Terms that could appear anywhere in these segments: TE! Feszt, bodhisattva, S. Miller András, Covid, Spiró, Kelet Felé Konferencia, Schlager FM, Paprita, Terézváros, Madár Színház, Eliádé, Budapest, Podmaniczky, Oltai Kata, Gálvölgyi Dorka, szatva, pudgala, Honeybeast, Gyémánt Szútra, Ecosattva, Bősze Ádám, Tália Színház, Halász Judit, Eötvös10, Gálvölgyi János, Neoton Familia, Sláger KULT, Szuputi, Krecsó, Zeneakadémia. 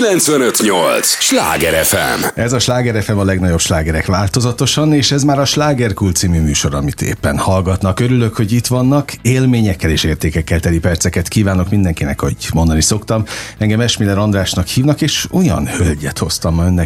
95.8. Sláger FM. Ez a Sláger FM, a legnagyobb slágerek változatosan, és ez már a Sláger KULT című műsor, amit éppen hallgatnak. Örülök, hogy itt vannak. Élményekkel és értékekkel teli perceket kívánok mindenkinek, hogy mondani szoktam. Engem S. Miller Andrásnak hívnak, és olyan hölgyet hoztam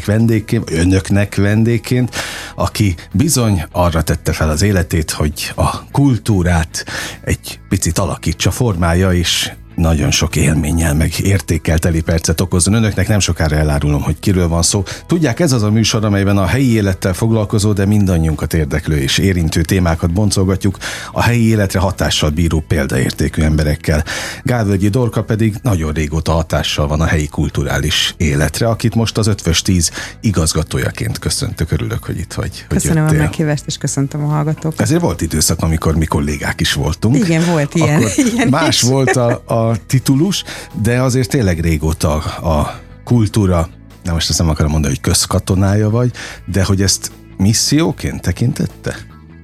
önöknek vendégként, aki bizony arra tette fel az életét, hogy a kultúrát egy picit alakítsa, formálja, és nagyon sok élménnyel, meg értékkel teli percet okozzon önöknek. Nem sokára elárulom, hogy kiről van szó. Tudják, ez az a műsor, amelyben a helyi élettel foglalkozó, de mindannyiunkat érdeklő és érintő témákat boncolgatjuk, a helyi életre hatással bíró példaértékű emberekkel. Gálvölgyi Dorka pedig nagyon régóta hatással van a helyi kulturális életre, akit most az Eötvös10 igazgatójaként köszöntök. Örülök, hogy itt vagy. Köszönöm a meghívást, és köszöntöm a hallgatókat. Ezért volt időszak, amikor mi kollégák is voltunk. Igen, volt ilyen. Ilyen más is volt a titulus, de azért tényleg régóta a kultúra, nem, most azt nem akarom mondani, hogy közkatonája vagy, de hogy ezt misszióként tekintette?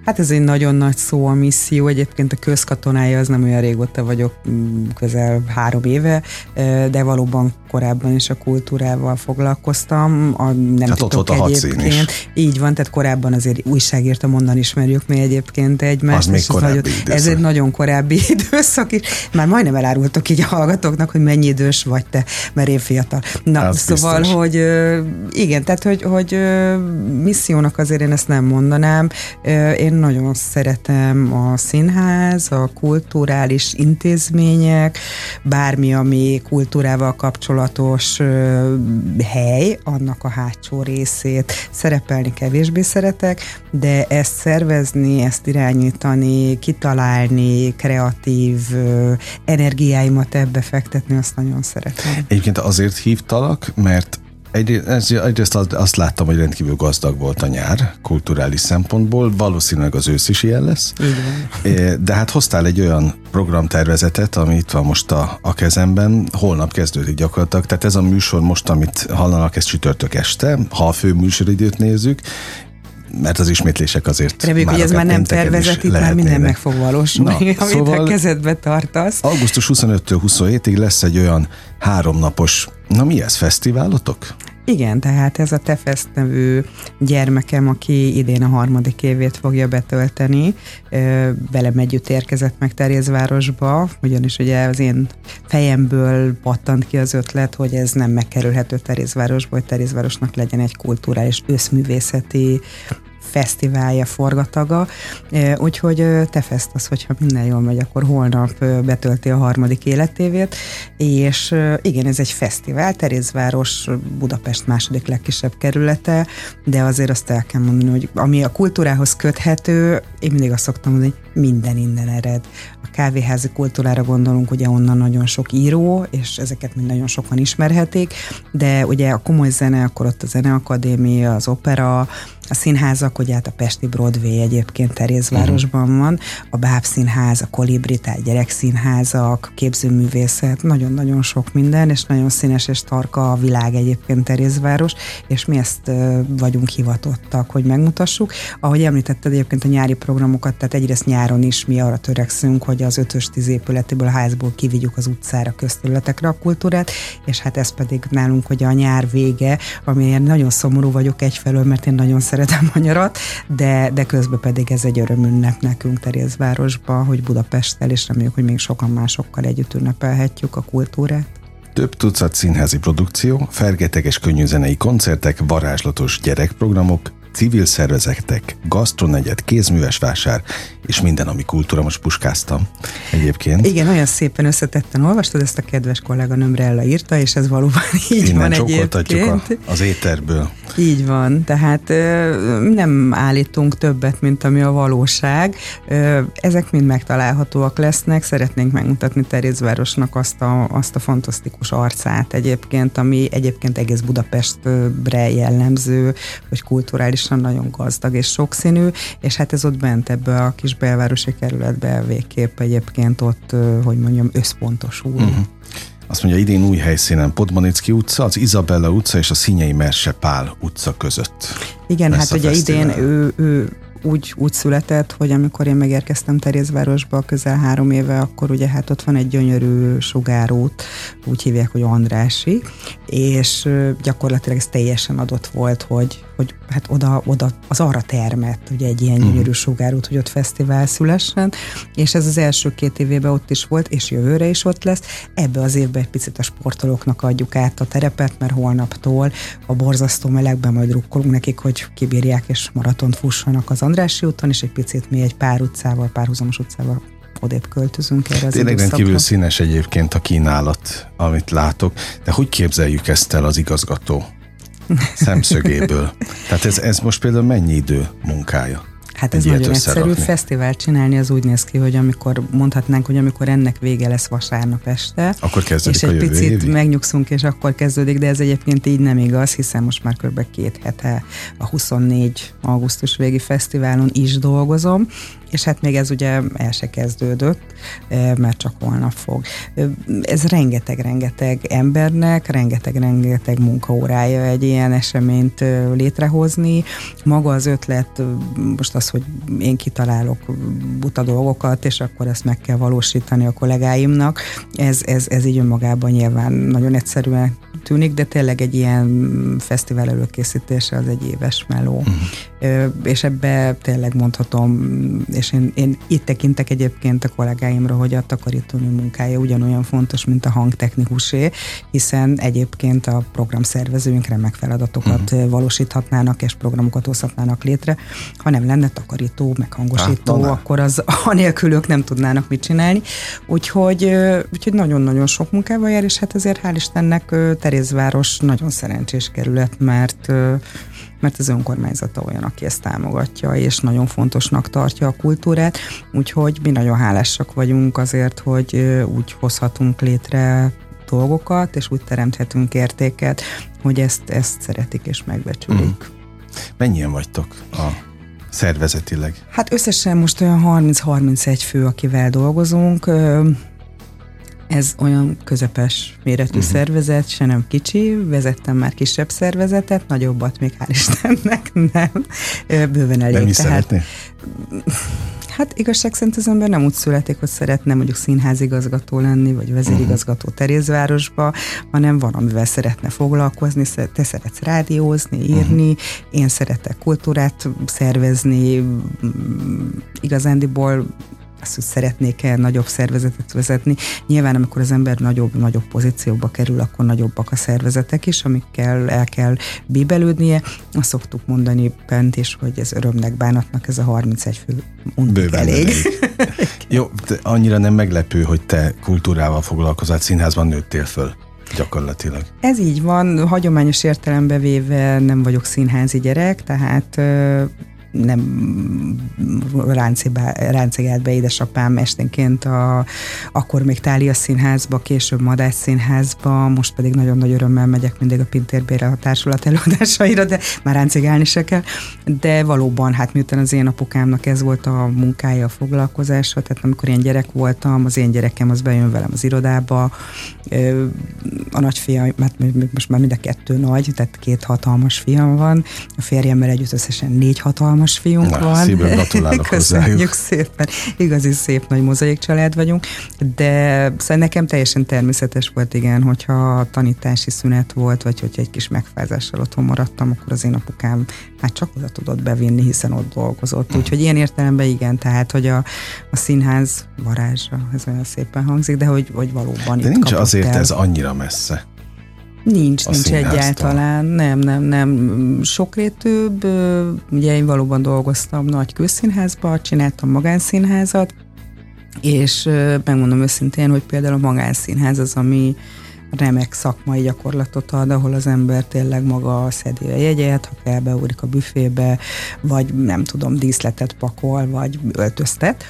Hát ez egy nagyon nagy szó, a misszió. Egyébként a közkatonája az nem olyan régóta vagyok, közel 3 éve, de valóban korábban is a kultúrával foglalkoztam. Hát ott volt a hadszín is. Így van, tehát korábban azért újságírtam, onnan ismerjük mi egyébként egymást. Az még korábbi időszak. Ez egy nagyon korábbi időszak is. Már majdnem elárultok így a hallgatóknak, hogy mennyi idős vagy te, mert én fiatal. Na, szóval, biztos. Hogy igen, tehát hogy missziónak azért én ezt nem mondanám. Én nagyon szeretem a színház, a kulturális intézmények, bármi, ami kultúrával kapcsolatos hely, annak a hátsó részét. Szerepelni kevésbé szeretek, de ezt szervezni, ezt irányítani, kitalálni, kreatív energiáimat ebbe fektetni, azt nagyon szeretem. Egyébként azért hívtalak, mert egyrészt azt láttam, hogy rendkívül gazdag volt a nyár kulturális szempontból, valószínűleg az ősz is ilyen lesz. Igen. De hát hoztál egy olyan programtervezetet, ami itt van most a kezemben, holnap kezdődik gyakorlatilag, tehát ez a műsor most, amit hallanak, ez csütörtök este, ha a fő műsoridőt nézzük, mert az ismétlések azért... Reméljük, hogy ez már nem tervezett, itt már minden meg fog valósulni, amit szóval a kezedbe tartasz. Augusztus 25-től 27-ig lesz egy olyan 3 napos, na mi ez, fesztiválotok? Igen, tehát ez a TE! Feszt nevű gyermekem, aki idén a 3. évét fogja betölteni, velem együtt érkezett meg Terézvárosba, ugyanis ugye az én fejemből pattant ki az ötlet, hogy ez nem megkerülhető Terézvárosba, hogy Terézvárosnak legyen egy kulturális összművészeti fesztiválja, forgataga. Úgyhogy TE! Feszt az, hogyha minden jól megy, akkor holnap betölti a 3. életévét, és igen, ez egy fesztivál, Terézváros, Budapest második legkisebb kerülete, de azért azt el kell mondani, hogy ami a kultúrához köthető, én mindig azt szoktam mondani, hogy minden innen ered. A kávéházi kultúrára gondolunk, ugye onnan nagyon sok író, és ezeket mind nagyon sokan ismerhetik, de ugye a komoly zene, akkor ott a Zeneakadémia, az opera, a színházak, ugye hát a Pesti Broadway egyébként Terézvárosban van, a Báb színház, a Kolibri, tehát gyerekszínházak, képzőművészet, nagyon-nagyon sok minden, és nagyon színes és tarka a világ egyébként Terézváros, és mi ezt vagyunk hivatottak, hogy megmutassuk. Ahogy említetted egyébként a nyári programokat, tehát egyrészt nyáron is mi arra törekszünk, hogy az 5-10 épületéből, a házból kivigyük az utcára, közterületekre a kultúrát, és hát ez pedig nálunk ugye a nyár vége, amiért nagyon szomorú vagyok egyfelől, mert én nagyon szeretem a nyarat, de közben pedig ez egy örömünnep nekünk Terézvárosban, hogy Budapesttel, és reméljük, hogy még sokan másokkal együtt ünnepelhetjük a kultúrát. Több tucat színházi produkció, fergeteges könnyűzenei koncertek, varázslatos gyerekprogramok, civil szervezetek, gasztronegyed, kézműves vásár, és minden, ami kultúra. Most puskáztam egyébként. Igen, olyan szépen összetetten olvastad, ezt a kedves kolléganőmre Ella írta, és ez valóban így innen van egyébként. Az éterből. Így van, tehát nem állítunk többet, mint ami a valóság. Ezek mind megtalálhatóak lesznek. Szeretnénk megmutatni Terézvárosnak azt a fantasztikus arcát egyébként, ami egyébként egész Budapestre jellemző, hogy kulturális nagyon gazdag és sokszínű, és hát ez ott bent ebbe a kis belvárosi kerületbe végképp egyébként ott, hogy mondjam, összpontosul. Uh-huh. Azt mondja, idén új helyszínen, Podmaniczky utca, az Izabella utca és a Szinyei Merse Pál utca között. Igen, hát ugye idén ő úgy született, hogy amikor én megérkeztem Terézvárosba közel 3 éve, akkor ugye hát ott van egy gyönyörű sugárút, úgy hívják, hogy Andrássy, és gyakorlatilag ez teljesen adott volt, hogy hát oda az arra termett, ugye egy ilyen gyönyörű sugárút, hogy ott fesztivál szülessen, és ez az első 2 évében ott is volt, és jövőre is ott lesz. Ebbe az évbe egy picit a sportolóknak adjuk át a terepet, mert holnaptól a borzasztó melegben majd rukkolunk nekik, hogy kibírják és maratont fussanak az Andrássy úton, és egy picit mi egy párhuzamos utcával odébb költözünk erre az időszakra. Tényleg rendkívül színes egyébként a kínálat, amit látok, de hogy képzeljük ezt el az igazgató szemszögéből? Tehát ez most például mennyi idő munkája? Hát ez nagyon egyszerű. Fesztivált csinálni az úgy néz ki, hogy amikor mondhatnánk, hogy amikor ennek vége lesz vasárnap este, akkor kezdődik és egy picit megnyugszunk, és akkor kezdődik, de ez egyébként így nem igaz, hiszen most már kb. 2 hete a 24 augusztus végi fesztiválon is dolgozom, és hát még ez ugye el se kezdődött, mert csak holnap fog. Ez rengeteg embernek, rengeteg munkaórája egy ilyen eseményt létrehozni. Maga az ötlet, most az, hogy én kitalálok buta dolgokat, és akkor ezt meg kell valósítani a kollégáimnak, ez így önmagában nyilván nagyon egyszerűen tűnik, de tényleg egy ilyen fesztivál előkészítése az egy éves meló. És ebbe tényleg mondhatom, és én itt tekintek egyébként a kollégáimra, hogy a takarítónő munkája ugyanolyan fontos, mint a hangtechnikusé, hiszen egyébként a programszervezőink remek feladatokat valósíthatnának, és programokat hozhatnának létre. Ha nem lenne takarító, meg hangosító, akkor az anélkül ők nem tudnának mit csinálni. Úgyhogy nagyon-nagyon sok munkával jár, és hát ezért hál' Istennek Terézváros nagyon szerencsés kerület, mert az önkormányzata olyan, aki ezt támogatja, és nagyon fontosnak tartja a kultúrát, úgyhogy mi nagyon hálásak vagyunk azért, hogy úgy hozhatunk létre dolgokat, és úgy teremthetünk értéket, hogy ezt szeretik és megbecsülik. Mennyien vagytok szervezetileg? Hát összesen most olyan 30-31 fő, akivel dolgozunk. Ez olyan közepes méretű szervezet, se nem kicsi, vezettem már kisebb szervezetet, nagyobbat még hál' Istennek nem, bőven elég. De mi szeretnél? Hát igazság szerint az ember nem úgy születik, hogy szeretne mondjuk színházigazgató lenni, vagy vezérigazgató Terézvárosba, hanem valamivel szeretne foglalkozni, te szeretsz rádiózni, írni, én szeretek kultúrát szervezni, igazándiból azt, hogy szeretnék-e nagyobb szervezetet vezetni. Nyilván, amikor az ember nagyobb pozícióba kerül, akkor nagyobbak a szervezetek is, amikkel el kell bíbelődnie. Azt szoktuk mondani bent is, hogy ez örömnek, bánatnak ez a 31 fő bőven elég. Jó, annyira nem meglepő, hogy te kultúrával foglalkozol, színházban nőttél föl. Gyakorlatilag. Ez így van, hagyományos értelembe véve nem vagyok színházi gyerek, tehát nem ráncigált be édesapám esténként akkor még Tália Színházba, később Madár Színházba, most pedig nagyon nagy örömmel megyek mindig a Pintér Béla a társulat előadásaira, de már ráncigálni se kell. De valóban, hát miután az én apukámnak ez volt a munkája, a foglalkozása, tehát amikor én gyerek voltam, az én gyerekem az bejön velem az irodába, a nagyfiam, hát most már mind a 2 nagy, tehát 2 hatalmas fiam van, a férjemmel együtt összesen 4 hatalmas fiunk van. Szívből gratulálok hozzájuk. Köszönjük szépen. Igazi szép nagy mozaik család vagyunk, de nekem teljesen természetes volt, igen, hogyha tanítási szünet volt, vagy hogyha egy kis megfázással otthon maradtam, akkor az én apukám hát csak oda tudott bevinni, hiszen ott dolgozott. Úgyhogy ilyen értelemben igen, tehát, hogy a színház varázsa, ez olyan szépen hangzik, de hogy valóban de itt nincs azért el. Ez annyira messze. Nincs egyáltalán, nem, sokrétűbb, ugye én valóban dolgoztam nagy közszínházban, csináltam magánszínházat, és megmondom őszintén, hogy például a magánszínház az, ami remek szakmai gyakorlatot ad, ahol az ember tényleg maga szedi a jegyet, ha kell, beúrik a büfébe, vagy nem tudom, díszletet pakol, vagy öltöztet.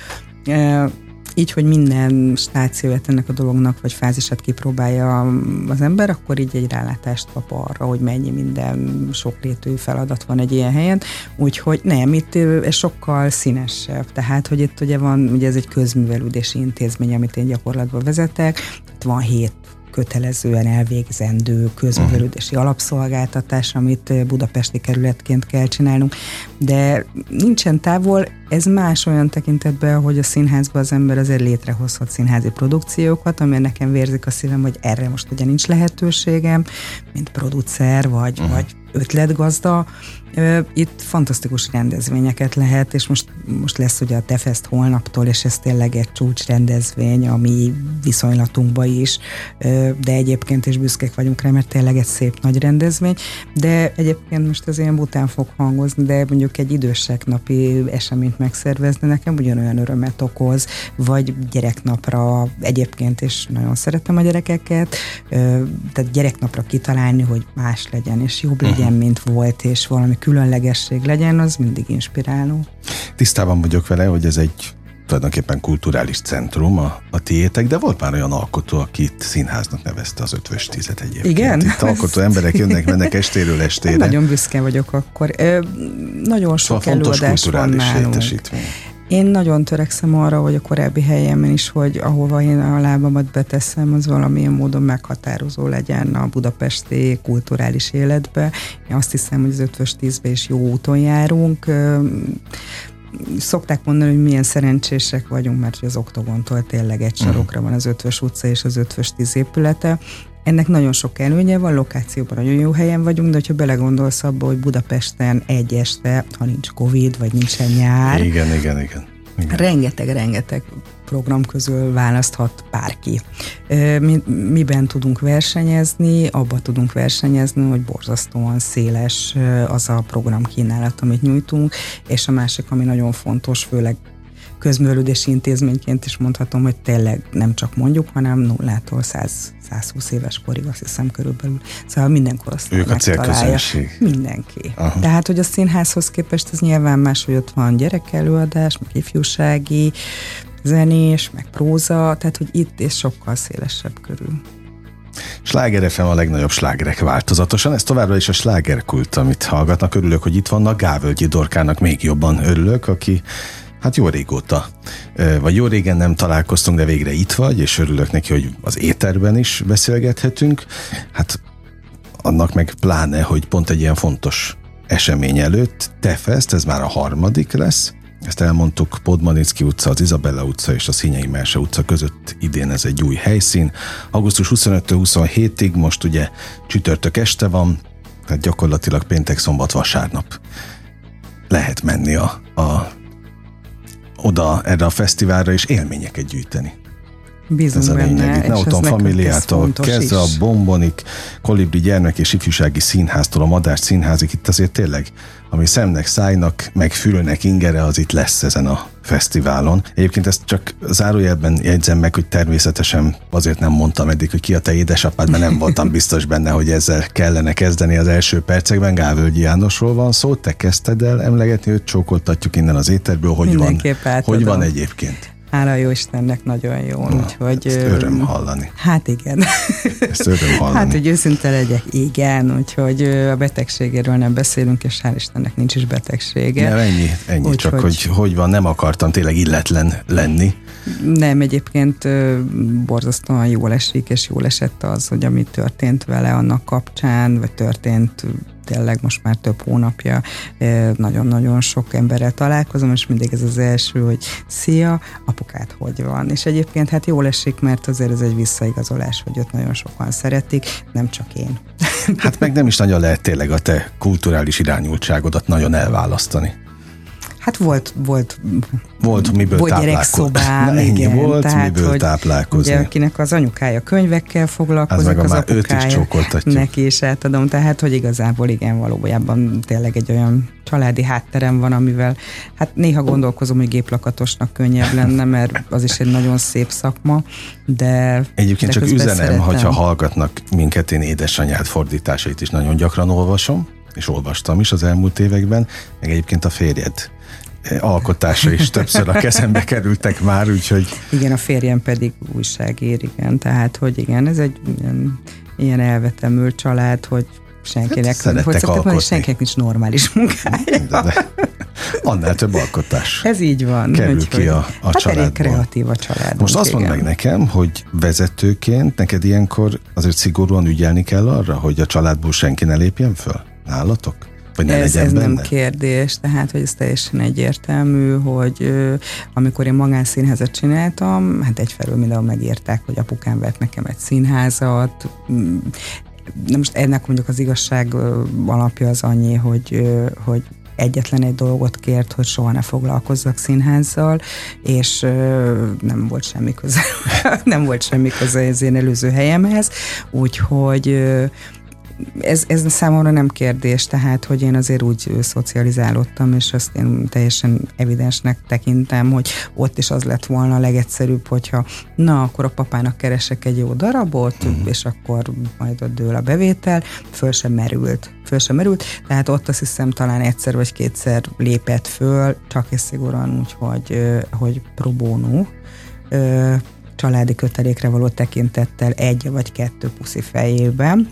Így, hogy minden stációját ennek a dolognak, vagy fázisát kipróbálja az ember, akkor így egy rálátást kap arra, hogy mennyi minden sokrétű feladat van egy ilyen helyen. Úgyhogy nem, itt sokkal színesebb. Tehát, hogy itt ugye van, ugye ez egy közművelődési intézmény, amit én gyakorlatban vezetek, itt van 7 kötelezően elvégzendő közművelődési alapszolgáltatás, amit budapesti kerületként kell csinálnunk. De nincsen távol, ez más olyan tekintetben, hogy a színházban az ember azért létrehozhat színházi produkciókat, amire nekem vérzik a szívem, hogy erre most ugye nincs lehetőségem, mint producer, vagy ötletgazda. Itt fantasztikus rendezvényeket lehet, és most lesz ugye a TE! Feszt holnaptól, és ez tényleg egy csúcsrendezvény a mi viszonylatunkban is, de egyébként is büszkék vagyunk rá, mert tényleg egy szép nagy rendezvény, de egyébként most ez ilyen bután fog hangozni, de mondjuk egy idősek napi eseményt megszervezni nekem ugyanolyan örömet okoz, vagy gyereknapra egyébként is nagyon szeretem a gyerekeket, tehát gyereknapra kitalálni, hogy más legyen, és jobb legyen, mint volt, és valami különlegesség legyen, az mindig inspiráló. Tisztában vagyok vele, hogy ez egy tulajdonképpen kulturális centrum a tiétek, de volt már olyan alkotó, aki itt színháznak nevezte az Eötvös10-et egyébként. Igen. Itt alkotó emberek jönnek, mennek estéről estére. Nagyon büszke vagyok akkor. Nagyon sok előadás van nálunk. Én nagyon törekszem arra, hogy a korábbi helyemen is, hogy ahova én a lábamat beteszem, az valamilyen módon meghatározó legyen a budapesti kulturális életbe. Én azt hiszem, hogy az Eötvös10-ben is jó úton járunk. Szokták mondani, hogy milyen szerencsések vagyunk, mert az Oktogontól tényleg egy sarokra van az Eötvös utca és az Eötvös10 épülete. Ennek nagyon sok előnye van, lokációban nagyon jó helyen vagyunk, de hogyha belegondolsz abba, hogy Budapesten egy este, ha nincs Covid, vagy nincsen nyár. Igen. Rengeteg program közül választhat bárki. Miben tudunk versenyezni? Abba tudunk versenyezni, hogy borzasztóan széles az a programkínálat, amit nyújtunk, és a másik, ami nagyon fontos, főleg közművelődési intézményként is mondhatom, hogy tényleg nem csak mondjuk, hanem 0-120 éves korig, azt hiszem körülbelül. Szóval minden korosztály megtalálja. Mindenki. Aha. De hát, hogy a színházhoz képest ez nyilván más, hogy ott van gyerekelőadás, meg ifjúsági, zenés, meg próza, tehát, hogy itt és sokkal szélesebb körül. Sláger FM a legnagyobb slágerek változatosan, ez továbbra is a Sláger KULT, amit hallgatnak. Örülök, hogy itt vannak. Gálvölgyi Dorkának még jobban örülök, aki hát jó régóta, vagy jó régen nem találkoztunk, de végre itt vagy, és örülök neki, hogy az éterben is beszélgethetünk. Hát annak meg pláne, hogy pont egy ilyen fontos esemény előtt, TE! Feszt, ez már a 3. lesz. Ezt elmondtuk, Podmaniczky utca, az Izabella utca és a Szinyei Merse utca között idén ez egy új helyszín. Augusztus 25-től 27-ig, most ugye csütörtök este van, tehát gyakorlatilag péntek, szombat, vasárnap lehet menni oda erre a fesztiválra, és élményeket gyűjteni. Bízunk ez a lényeg. Itt Neoton Familiától kezdve a Bombonik, Kolibri gyermek és ifjúsági színháztól a Madár Színházig, itt azért tényleg, ami szemnek, szájnak, meg fülnek ingere, az itt lesz ezen a fesztiválon. Egyébként ezt csak zárójelben jegyzem meg, hogy természetesen azért nem mondtam eddig, hogy ki a te édesapád, mert nem voltam biztos benne, hogy ezzel kellene kezdeni az első percekben. Gálvölgyi Jánosról van szó, te kezdted el emlegetni, őt csókoltatjuk innen az éterből, hogy van egyébként. Hála jó Istennek, nagyon jó. Na, úgyhogy, ezt öröm hallani. Hát igen. Ezt öröm hallani. Hát, hogy őszinte legyek, igen, úgyhogy a betegségéről nem beszélünk, és hál' Istennek nincs is betegsége. Nem, ennyi úgy, csak hogy van, nem akartam tényleg illetlen lenni. Nem, egyébként borzasztóan jól esik, és jól esett az, hogy ami történt vele annak kapcsán, vagy történt tényleg most már több hónapja, nagyon-nagyon sok emberrel találkozom, és mindig ez az első, hogy szia, apukád hogy van? És egyébként hát jól esik, mert azért ez egy visszaigazolás, hogy ott nagyon sokan szeretik, nem csak én. Hát meg nem is nagyon lehet tényleg a te kulturális irányultságodat nagyon elválasztani. Hát volt miből táplálkozni. Ugye, akinek az anyukája könyvekkel foglalkozik, az, meg az apukája neki is átadom. Tehát, hogy igazából igen, valójában tényleg egy olyan családi hátterem van, amivel hát néha gondolkozom, hogy géplakatosnak könnyebb lenne, mert az is egy nagyon szép szakma, de egyébként de csak üzenem, szeretem. Hogyha hallgatnak minket, én édesanyád fordításait is nagyon gyakran olvasom, és olvastam is az elmúlt években, meg egyébként a férjed alkotása is többször a kezembe kerültek már, úgyhogy... Igen, a férjem pedig újságír, igen, tehát hogy igen, ez egy ilyen elvetemült család, hogy Senkinek nincs normális munkája. De. Annál több alkotás. Ez így van. Kerül ki a családból. Hát kreatív a család. Most azt mondd meg nekem, hogy vezetőként neked ilyenkor azért szigorúan ügyelni kell arra, hogy a családból senki ne lépjen föl? Nálatok? Vagy ne legyen ez benne? Nem kérdés. Tehát, hogy ez teljesen egyértelmű, hogy amikor én magánszínházat csináltam, hát egyfelől mindenhol megírták, hogy apukám vett nekem egy színházat. Na most ennek mondjuk az igazság alapja az annyi, hogy egyetlen egy dolgot kért, hogy soha ne foglalkozzak színházzal, és nem volt semmi köze, az én előző helyemhez, úgyhogy ez számomra nem kérdés, tehát, hogy én azért úgy szocializálódtam, és azt én teljesen evidensnek tekintem, hogy ott is az lett volna a legegyszerűbb, hogyha na, akkor a papának keresek egy jó darabot, és akkor majd ott dől a bevétel, föl sem merült, tehát ott azt hiszem talán egyszer vagy kétszer lépett föl, csak és szigorúan úgy, hogy pro bono, családi kötelékre való tekintettel egy vagy kettő puszi fejében,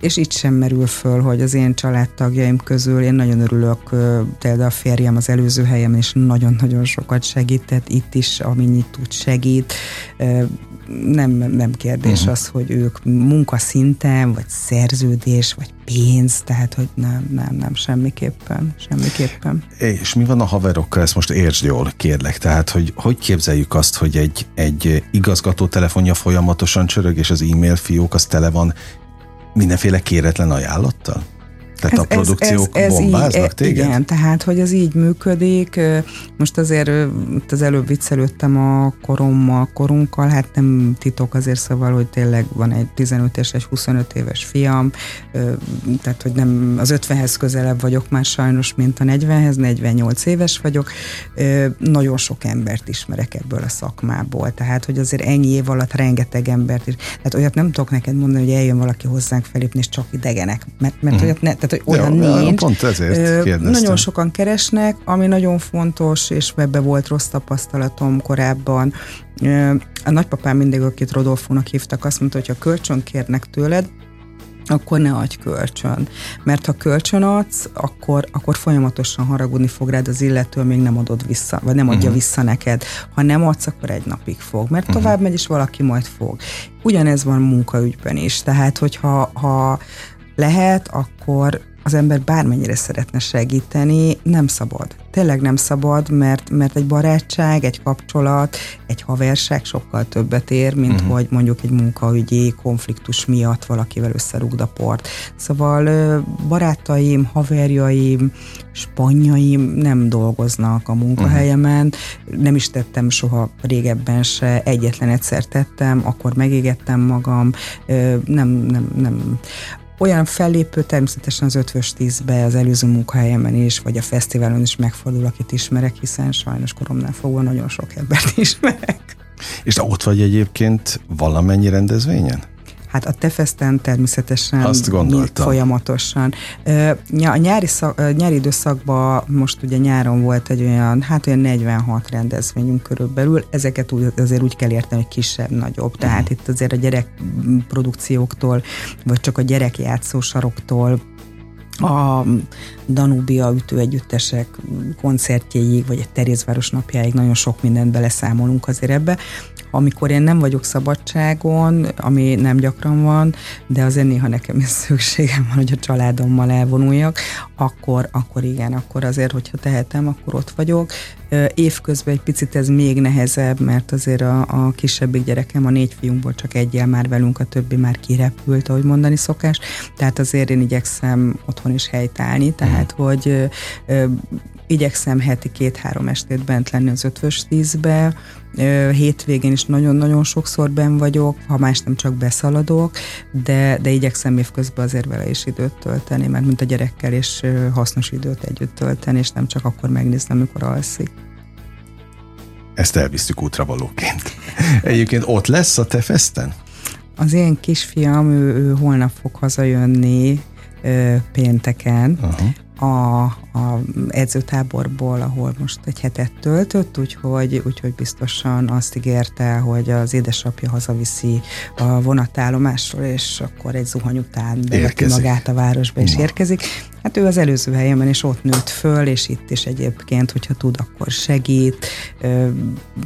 és itt sem merül föl, hogy az én családtagjaim közül én nagyon örülök, például a férjem az előző helyem, és nagyon-nagyon sokat segített, itt is, amennyit tud segít, nem kérdés az, hogy ők munkaszinten, vagy szerződés, vagy pénz, tehát, hogy nem, semmiképpen. És mi van a haverokkal? Ezt most értsd jól, kérlek, tehát, hogy képzeljük azt, hogy egy igazgató telefonja folyamatosan csörög, és az e-mail fiók az tele van mindenféle kéretlen ajánlattal? Tehát a produkciók bombáznak téged? Igen, tehát, hogy ez így működik. Most azért az előbb viccelődtem a korunkkal, hát nem titok azért, szóval, hogy tényleg van egy 15 és egy 25 éves fiam, tehát, hogy nem az 50-hez közelebb vagyok már sajnos, mint a 40-hez, 48 éves vagyok. Nagyon sok embert ismerek ebből a szakmából, tehát, hogy azért ennyi év alatt rengeteg embert is. Tehát olyat nem tudok neked mondani, hogy eljön valaki hozzánk felépni, és csak idegenek, mert olyat ne, tehát, hogy olyan nincs. Pont ezért kérdeztem. Nagyon sokan keresnek, ami nagyon fontos, és ebbe volt rossz tapasztalatom korábban. A nagypapám mindig, akit Rodolfónak hívtak, azt mondta, hogy ha kölcsön kérnek tőled, akkor ne adj kölcsön. Mert ha kölcsön adsz, akkor folyamatosan haragudni fog rád az illető, még nem adod vissza, vagy nem adja vissza neked. Ha nem adsz, akkor egy napig fog. Mert tovább megy, és valaki majd fog. Ugyanez van munkaügyben is. Tehát, hogyha lehet, akkor az ember bármennyire szeretne segíteni, nem szabad. Tényleg nem szabad, mert egy barátság, egy kapcsolat, egy haverság sokkal többet ér, mint hogy mondjuk egy munkaügyi konfliktus miatt valakivel összerúgd a port. Szóval barátaim, haverjaim, spanjaim nem dolgoznak a munkahelyemen, nem is tettem soha régebben se, egyetlen egyszer tettem, akkor megégettem magam, nem. Olyan fellépő természetesen az Eötvös10-be, az előző munkahelyemen is, vagy a fesztiválon is megfordul, akit ismerek, hiszen sajnos koromnál fogva nagyon sok embert ismerek. És te ott vagy egyébként valamennyi rendezvényen? Hát a TE! Feszten természetesen folyamatosan. A nyári időszakban most ugye nyáron volt egy olyan 46 rendezvényünk körülbelül, ezeket azért úgy kell érteni, hogy kisebb-nagyobb. Tehát itt azért a gyerekprodukcióktól, vagy csak a gyerekjátszósaroktól, a Danubia ütőegyüttesek koncertjéig, vagy egy Terézváros napjáig nagyon sok mindent beleszámolunk azért ebbe. Amikor én nem vagyok szabadságon, ami nem gyakran van, de azért néha nekem is szükségem van, hogy a családommal elvonuljak, akkor igen, akkor azért, hogyha tehetem, akkor ott vagyok. Évközben egy picit ez még nehezebb, mert azért a kisebbik gyerekem, a 4 fiunkból csak egyel már velünk, a többi már kirepült, ahogy mondani szokás, tehát azért én igyekszem otthon is helytállni, tehát hogy igyekszem heti 2-3 estét bent lenni az Eötvös10-be, hétvégén is nagyon-nagyon sokszor benn vagyok, ha más nem csak beszaladok, de igyekszem évközben azért vele is időt tölteni, mert mint a gyerekkel is hasznos időt együtt tölteni, és nem csak akkor megnézni, amikor alszik. Ezt elvisztük útravalóként. Egyébként ott lesz a TE! Feszten? Az én kisfiam, ő holnap fog hazajönni pénteken, a edzőtáborból, ahol most egy hetet töltött, úgyhogy biztosan azt ígérte, hogy az édesapja hazaviszi a vonatállomásról, és akkor egy zuhany után beveti magát a városba, és érkezik. Hát ő az előző helyemen is ott nőtt föl, és itt is egyébként, hogyha tud, akkor segít.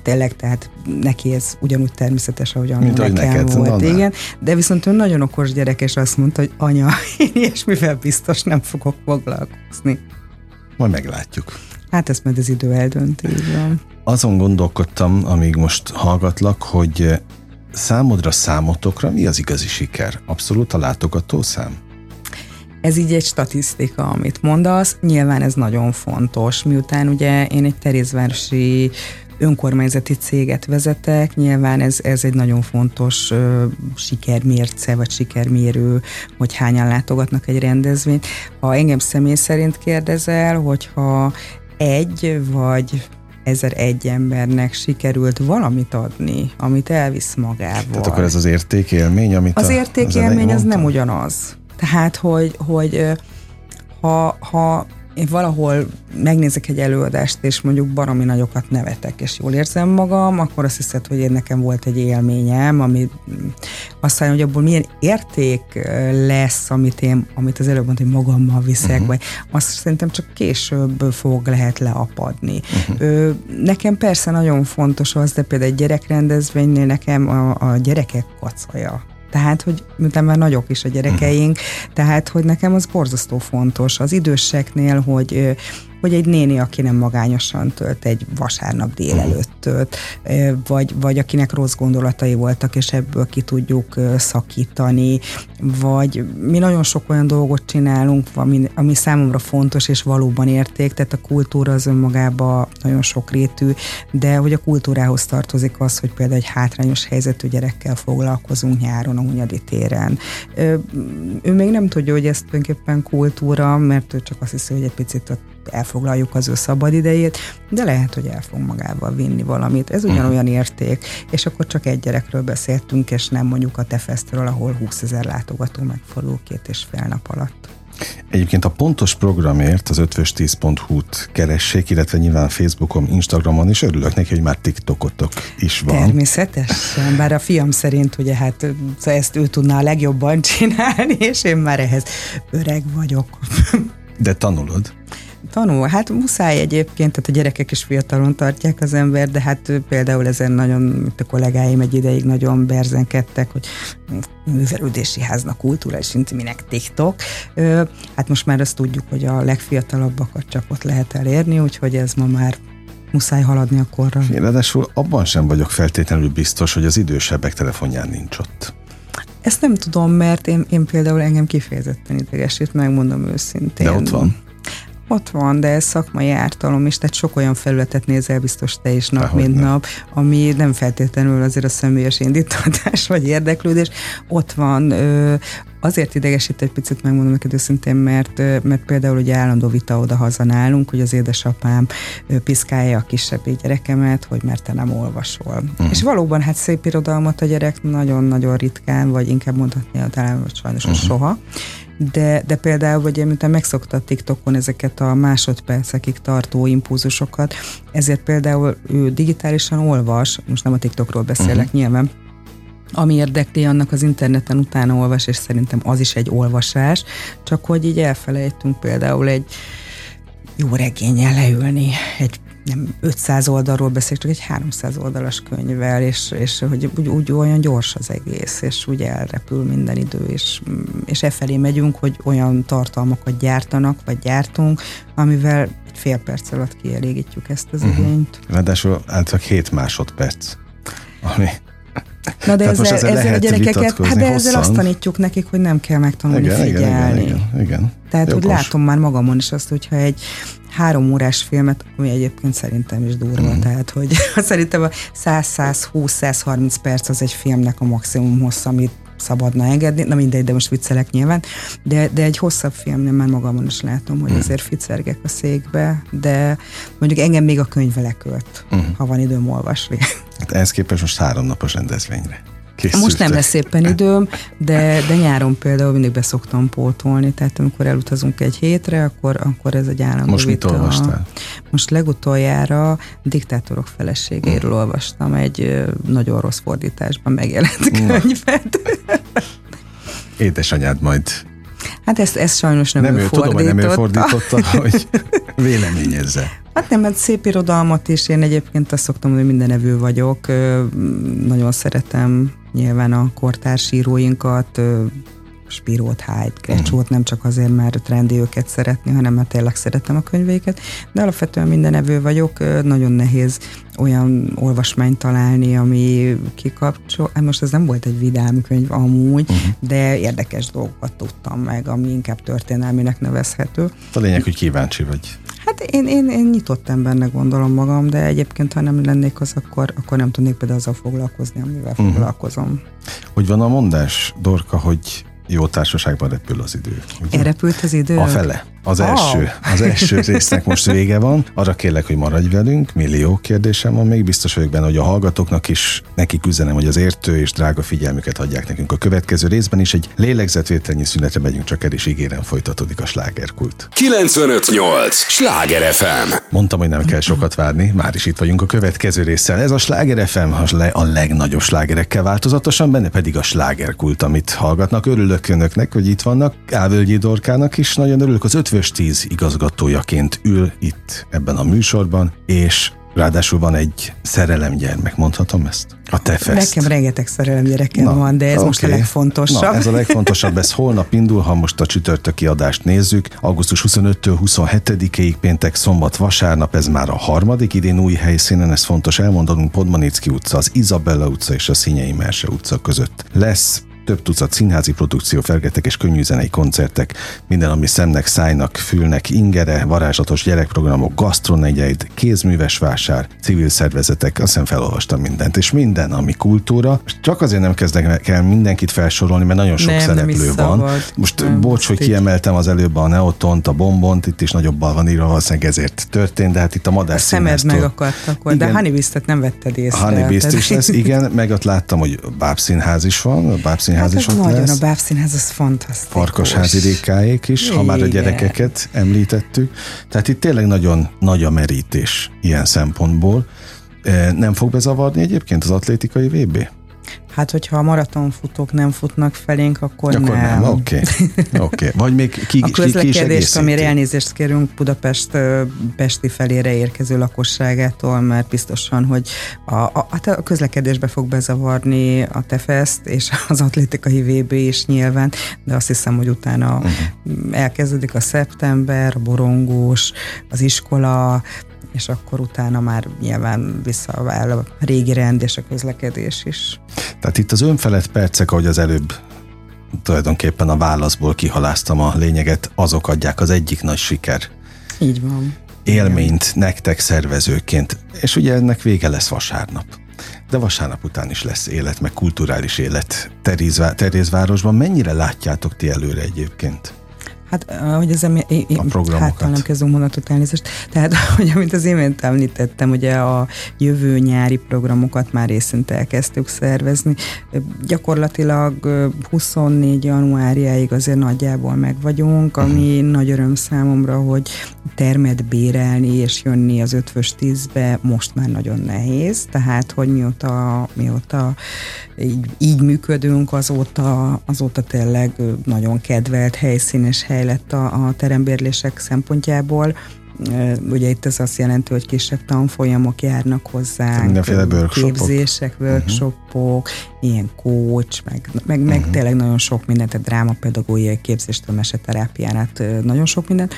Tényleg, tehát neki ez ugyanúgy természetes, ahogy nekem volt. Igen. De viszont ő nagyon okos gyerek, és azt mondta, hogy anya, én ilyesmivel biztos nem fogok foglalkozni. Majd meglátjuk. Hát ezt majd az idő eldönti. Azon gondolkodtam, amíg most hallgatlak, hogy számodra, számotokra mi az igazi siker? Abszolút a látogatószám? Ez így egy statisztika, amit mondasz. Nyilván ez nagyon fontos. Miután ugye én egy terézvárosi önkormányzati céget vezetek, nyilván ez egy nagyon fontos sikermérce, vagy sikermérő, hogy hányan látogatnak egy rendezvényt. Ha engem személy szerint kérdezel, hogyha egy vagy 1001 embernek sikerült valamit adni, amit elvisz magával. Tehát akkor ez az értékélmény, amit az értékélmény az nem ugyanaz. Tehát, hogy ha én valahol megnézek egy előadást, és mondjuk baromi nagyokat nevetek, és jól érzem magam, akkor azt hiszed, hogy nekem volt egy élményem, ami aztán, hogy abból milyen érték lesz, amit az előbb mondtam, hogy magammal viszek, vagy azt szerintem csak később lehet leapadni. Nekem persze nagyon fontos az, de például egy gyerekrendezvénynél nekem a gyerekek kacaja. Tehát, hogy miután már nagyok is a gyerekeink, tehát, hogy nekem az borzasztó fontos. Az időseknél, hogy egy néni, aki nem magányosan tölt egy vasárnap délelőtt tölt, vagy akinek rossz gondolatai voltak, és ebből ki tudjuk szakítani, vagy mi nagyon sok olyan dolgot csinálunk, ami számomra fontos, és valóban érték, tehát a kultúra az önmagában nagyon sokrétű, de hogy a kultúrához tartozik az, hogy például egy hátrányos helyzetű gyerekkel foglalkozunk nyáron a Hunyadi téren. Ő még nem tudja, hogy ez tulajdonképpen kultúra, mert ő csak azt hiszi, hogy egy picit elfoglaljuk az ő szabad idejét, de lehet, hogy el fog magával vinni valamit. Ez ugyanolyan érték, és akkor csak egy gyerekről beszéltünk, és nem mondjuk a TE! Fesztről, ahol 20 000 látogató megfordul 2,5 nap alatt. Egyébként a pontos programért az Eötvös10.hu-t keressék, illetve nyilván Facebookon, Instagramon is. Örülök neki, hogy már TikTokotok is van. Természetesen, bár a fiam szerint ugye hát ezt ő tudná a legjobban csinálni, és én már ehhez öreg vagyok. De tanulod? Tanul. Hát muszáj egyébként, tehát a gyerekek is fiatalon tartják az ember, de hát például ezen nagyon, a kollégáim egy ideig nagyon berzenkedtek, hogy művelődési háznak kultúra, és minek TikTok. Hát most már azt tudjuk, hogy a legfiatalabbakat csak ott lehet elérni, úgyhogy ez ma már muszáj haladni a korra. Ráadásul abban sem vagyok feltétlenül biztos, hogy az idősebbek telefonján nincs ott. Ezt nem tudom, mert én például engem kifejezetten idegesít, megmondom őszintén. De ott van. Ott van, de ez szakmai ártalom is, tehát sok olyan felületet nézel biztos te is nap, mint nap, ami nem feltétlenül azért a személyes indítatás vagy érdeklődés. Ott van, azért idegesít egy picit, megmondom neked őszintén, mert például ugye állandó vita oda-haza nálunk, hogy az édesapám piszkálja a kisebbi gyerekemet, hogy mert te nem olvasol. És valóban hát szép irodalmat a gyerek nagyon-nagyon ritkán, vagy inkább mondhatni talán, hogy sajnos soha. De például, ugye, miután megszokta a TikTokon ezeket a másodpercekig tartó impulzusokat, ezért például ő digitálisan olvas, most nem a TikTokról beszélek nyilván, ami érdekli, annak az interneten utána olvas, és szerintem az is egy olvasás, csak hogy így elfelejtünk például egy jó regénnyel leülni, egy nem 500 oldalról beszélek, csak egy 300 oldalas könyvvel, és hogy úgy olyan gyors az egész, és úgy elrepül minden idő, és e felé megyünk, hogy olyan tartalmakat gyártanak, vagy gyártunk, amivel egy fél perc alatt kielégítjük ezt az igényt. Ráadásul csak 7 másodperc, ami... Na de ezzel a gyerekeket, hát de ezzel azt tanítjuk nekik, hogy nem kell megtanulni figyelni. Igen. Tehát, jogos. Hogy látom már magamon is azt, hogyha egy 3 órás filmet, ami egyébként szerintem is durva, tehát, hogy szerintem a 100-120-130 perc az egy filmnek a maximum hossz, amit szabadna engedni, na mindegy, de most viccelek nyilván, de egy hosszabb filmnél már magamon is látom, hogy azért ficergek a székbe, de mondjuk engem még a könyv lekölt, ha van időm olvasni. Hát ehhez képest most 3 napos rendezvényre készültek? Most nem lesz éppen időm, de nyáron például mindig beszoktam pótolni, tehát amikor elutazunk egy hétre, akkor ez egy állandó vita. Most mit olvastál? Most legutoljára Diktátorok feleségéről olvastam, egy nagyon rossz fordításban megjelent könyvet. Édesanyád majd... Hát ezt sajnos nem ő fordította. Tudom, hogy nem ő fordította, hogy véleményezze. Hát nem, mert szép irodalmat is, én egyébként azt szoktam, hogy mindenevő vagyok, nagyon szeretem nyilván a kortárs íróinkat, Spirót, Hájt, Krecsót, nem csak azért, mert trendi őket szeretni, hanem mert tényleg szeretem a könyveiket, de alapvetően mindenevő vagyok, nagyon nehéz olyan olvasmányt találni, ami kikapcsol. Most ez nem volt egy vidám könyv amúgy, de érdekes dolgokat tudtam meg, ami inkább történelminek nevezhető. A lényeg, hogy kíváncsi vagy. Hát én nyitott embernek gondolom magam, de egyébként, ha nem lennék az, akkor nem tudnék például azzal foglalkozni, amivel foglalkozom. Hogy van a mondás, Dorka, hogy jó társaságban repül az idő. Ugye? Elrepült az idő? A fele. Az első résznek most vége van. Arra kérlek, hogy maradj velünk, millió kérdésem van még. Biztos vagyok benne, hogy a hallgatóknak is nekik üzenem, hogy az értő és drága figyelmüket adják nekünk a következő részben is. Egy lélegzetvételnyi szünetre megyünk csak el, és ígérem, folytatódik a slágerkult. 95.8 Sláger FM. Mondtam, hogy nem kell sokat várni, már is itt vagyunk a következő résszel. Ez a Sláger FM a legnagyobb slágerekkel változatosan, benne pedig a slágerkult, amit hallgatnak. Örülök önöknek, hogy itt vannak. Gálvölgyi Dorkának is nagyon örülök, az Eötvös10 igazgatójaként ül itt ebben a műsorban, és ráadásul van egy szerelemgyermek, mondhatom ezt? A TE! Feszt. Nekem rengeteg szerelemgyerekem van, de ez most a legfontosabb. Na, ez a legfontosabb, ez holnap indul, ha most a csütörtöki adást nézzük. Augusztus 25-től 27-ig, péntek, szombat, vasárnap, ez már a harmadik. Idén új helyszínen, ez fontos elmondanunk, Podmaniczky utca, az Izabella utca és a Szinyei Merse utca között lesz. Több tucat színházi produkció, felgetek és könnyűzenei koncertek, minden, ami szemnek, szájnak, fülnek ingere, varázslatos gyerekprogramok, gasztronegyeid, kézműves vásár, civil szervezetek, azt hiszem felolvastam mindent, és minden, ami kultúra. Csak azért nem kezdek el mindenkit felsorolni, mert nagyon sok szereplő van. Most bocs, hogy kiemeltem az előbb a Neotont, a Bombont, itt is nagyobbal van írva, valószínűleg ezért történt, de hát itt a Madár Színháztól. Szemed meg akartak volna, de Honeybeast-et nem vetted észre. Honeybeast is lesz, igen, meg ott láttam, hogy Báb színház is van, a Báb színház az fantasztikus. Farkasházi Rékáék is, ha már a gyerekeket említettük. Tehát itt tényleg nagyon nagy a merítés ilyen szempontból. Nem fog bezavarni egyébként az atlétikai VB? Hát, hogyha a maratonfutók nem futnak felénk, akkor nem. Oké. Vagy még ki is egészíti. A közlekedést, amire elnézést kérünk Budapest pesti felére érkező lakosságától, mert biztosan, hogy a közlekedésbe fog bezavarni a TE! Feszt és az atlétikai VB is nyilván, de azt hiszem, hogy utána elkezdődik a szeptember, a borongós, az iskola, és akkor utána már nyilván visszaváll a régi rend és a közlekedés is. Tehát itt az önfelett percek, ahogy az előbb tulajdonképpen a válaszból kihaláztam a lényeget, azok adják az egyik nagy siker. Így van. Élményt nektek szervezőként. És ugye ennek vége lesz vasárnap. De vasárnap után is lesz élet, meg kulturális élet Terézvárosban. Mennyire látjátok ti előre egyébként? Hát, hogy az a programokat. Nem kezdünk mondatot elnézést. Tehát, hogy amit az imént említettem, ugye a jövő nyári programokat már részinte elkezdtük szervezni. Gyakorlatilag 24 januárjáig azért nagyjából meg vagyunk, ami nagy öröm számomra, hogy termet bérelni és jönni az Eötvös10-be most már nagyon nehéz, tehát, hogy mióta így működünk, azóta tényleg nagyon kedvelt helyszínes hely lett a terembérlések szempontjából. Ugye itt ez azt jelenti, hogy kisebb tanfolyamok járnak hozzá, képzések, workshopok, ilyen coach, meg tényleg nagyon sok mindent, a drámapedagógiai képzéstől meseterápián át nagyon sok mindent.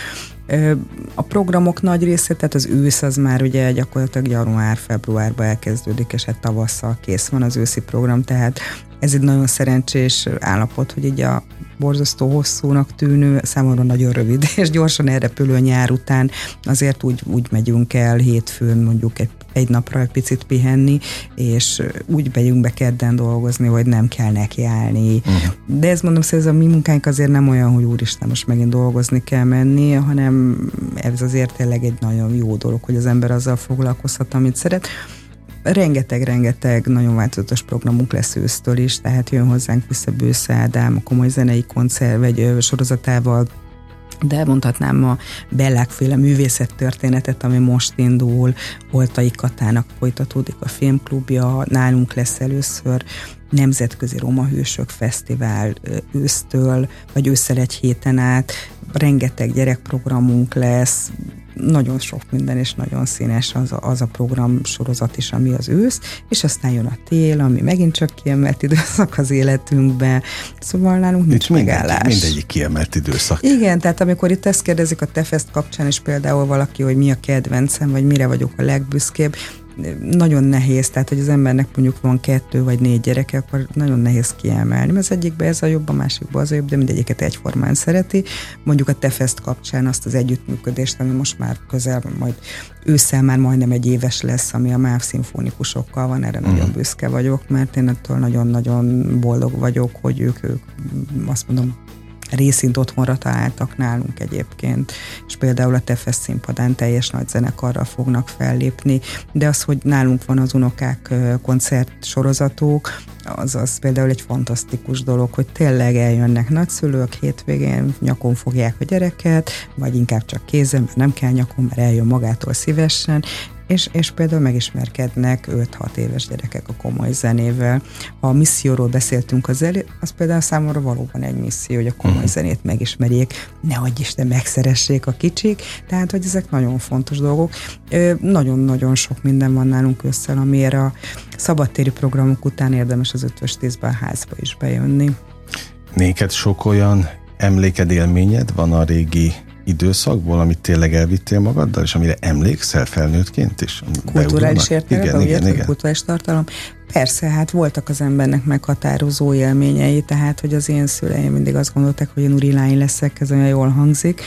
A programok nagy része, tehát az ősz az már ugye gyakorlatilag január-februárban elkezdődik, és hát tavasszal kész van az őszi program, tehát ez egy nagyon szerencsés állapot, hogy így a borzasztó hosszúnak tűnő, számomra nagyon rövid, és gyorsan elrepülő nyár után azért úgy megyünk el hétfőn mondjuk egy napra egy picit pihenni, és úgy megyünk be kedden dolgozni, hogy nem kell nekiállni. De ezt mondom, hogy ez a mi munkánk azért nem olyan, hogy úristen, most megint dolgozni kell menni, hanem ez azért tényleg egy nagyon jó dolog, hogy az ember azzal foglalkozhat, amit szeret. rengeteg nagyon változatos programunk lesz ősztől is, tehát jön hozzánk vissza Bősze Ádám, a komoly zenei koncert vagy sorozatával, de elmondhatnám a Bellákféle művészettörténetet, ami most indul, Oltai Katának folytatódik a filmklubja, nálunk lesz először Nemzetközi Roma Hősök Fesztivál ősztől, vagy ősszel egy héten át, rengeteg gyerekprogramunk lesz, nagyon sok minden, és nagyon színes az a program sorozat is, ami az ősz, és aztán jön a tél, ami megint csak kiemelt időszak az életünkben, szóval nálunk nincs megállás. Mindegyik kiemelt időszak. Igen, tehát amikor itt ezt kérdezik a TE! Feszt kapcsán, és például valaki, hogy mi a kedvencem, vagy mire vagyok a legbüszkébb, nagyon nehéz, tehát hogy az embernek mondjuk van 2 vagy 4 gyereke, akkor nagyon nehéz kiemelni, mert az egyikben ez a jobb, a másikban az a jobb, de mindegyiket egyformán szereti. Mondjuk a TE! Feszt kapcsán azt az együttműködést, ami most már közel, majd ősszel már majdnem egy éves lesz, ami a MÁV szimfonikusokkal van, erre nagyon büszke vagyok, mert én attól nagyon-nagyon boldog vagyok, hogy ők azt mondom, részint otthonra találtak nálunk egyébként, és például a TE! Feszt színpadán teljes nagy zenekarral fognak fellépni, de az, hogy nálunk van az unokák koncertsorozatok, az például egy fantasztikus dolog, hogy tényleg eljönnek nagyszülők, hétvégén nyakon fogják a gyereket, vagy inkább csak kézen, mert nem kell nyakon, mert eljön magától szívesen, és például megismerkednek 5-6 éves gyerekek a komoly zenével. Ha a misszióról beszéltünk az elő, az például számomra valóban egy misszió, hogy a komoly zenét megismerjék, ne adj Isten, megszeressék a kicsik, tehát hogy ezek nagyon fontos dolgok. Nagyon-nagyon sok minden van nálunk ősszel, amiért a szabadtéri programok után érdemes az Eötvös10-ben a házba is bejönni. Néked sok olyan emléked, élményed van a régi időszakból, amit tényleg elvittél magaddal, és amire emlékszel felnőttként is? Kulturális értelemben, ugye kulturális tartalom. Persze, hát voltak az embernek meghatározó élményei, tehát, hogy az én szüleim mindig azt gondolták, hogy én úrilány leszek, ez olyan jól hangzik.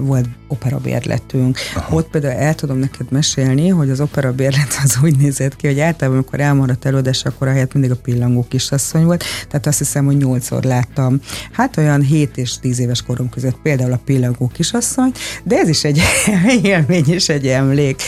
Volt operabérletünk. Aha. Ott például el tudom neked mesélni, hogy az operabérlet az úgy nézett ki, hogy általában, amikor elmaradt előadás, akkor ahelyett mindig a pillangó kisasszony volt, tehát azt hiszem, hogy 8-szor láttam. Hát olyan 7 és 10 éves korom között például a pillangó kisasszony, de ez is egy élmény és egy emlék.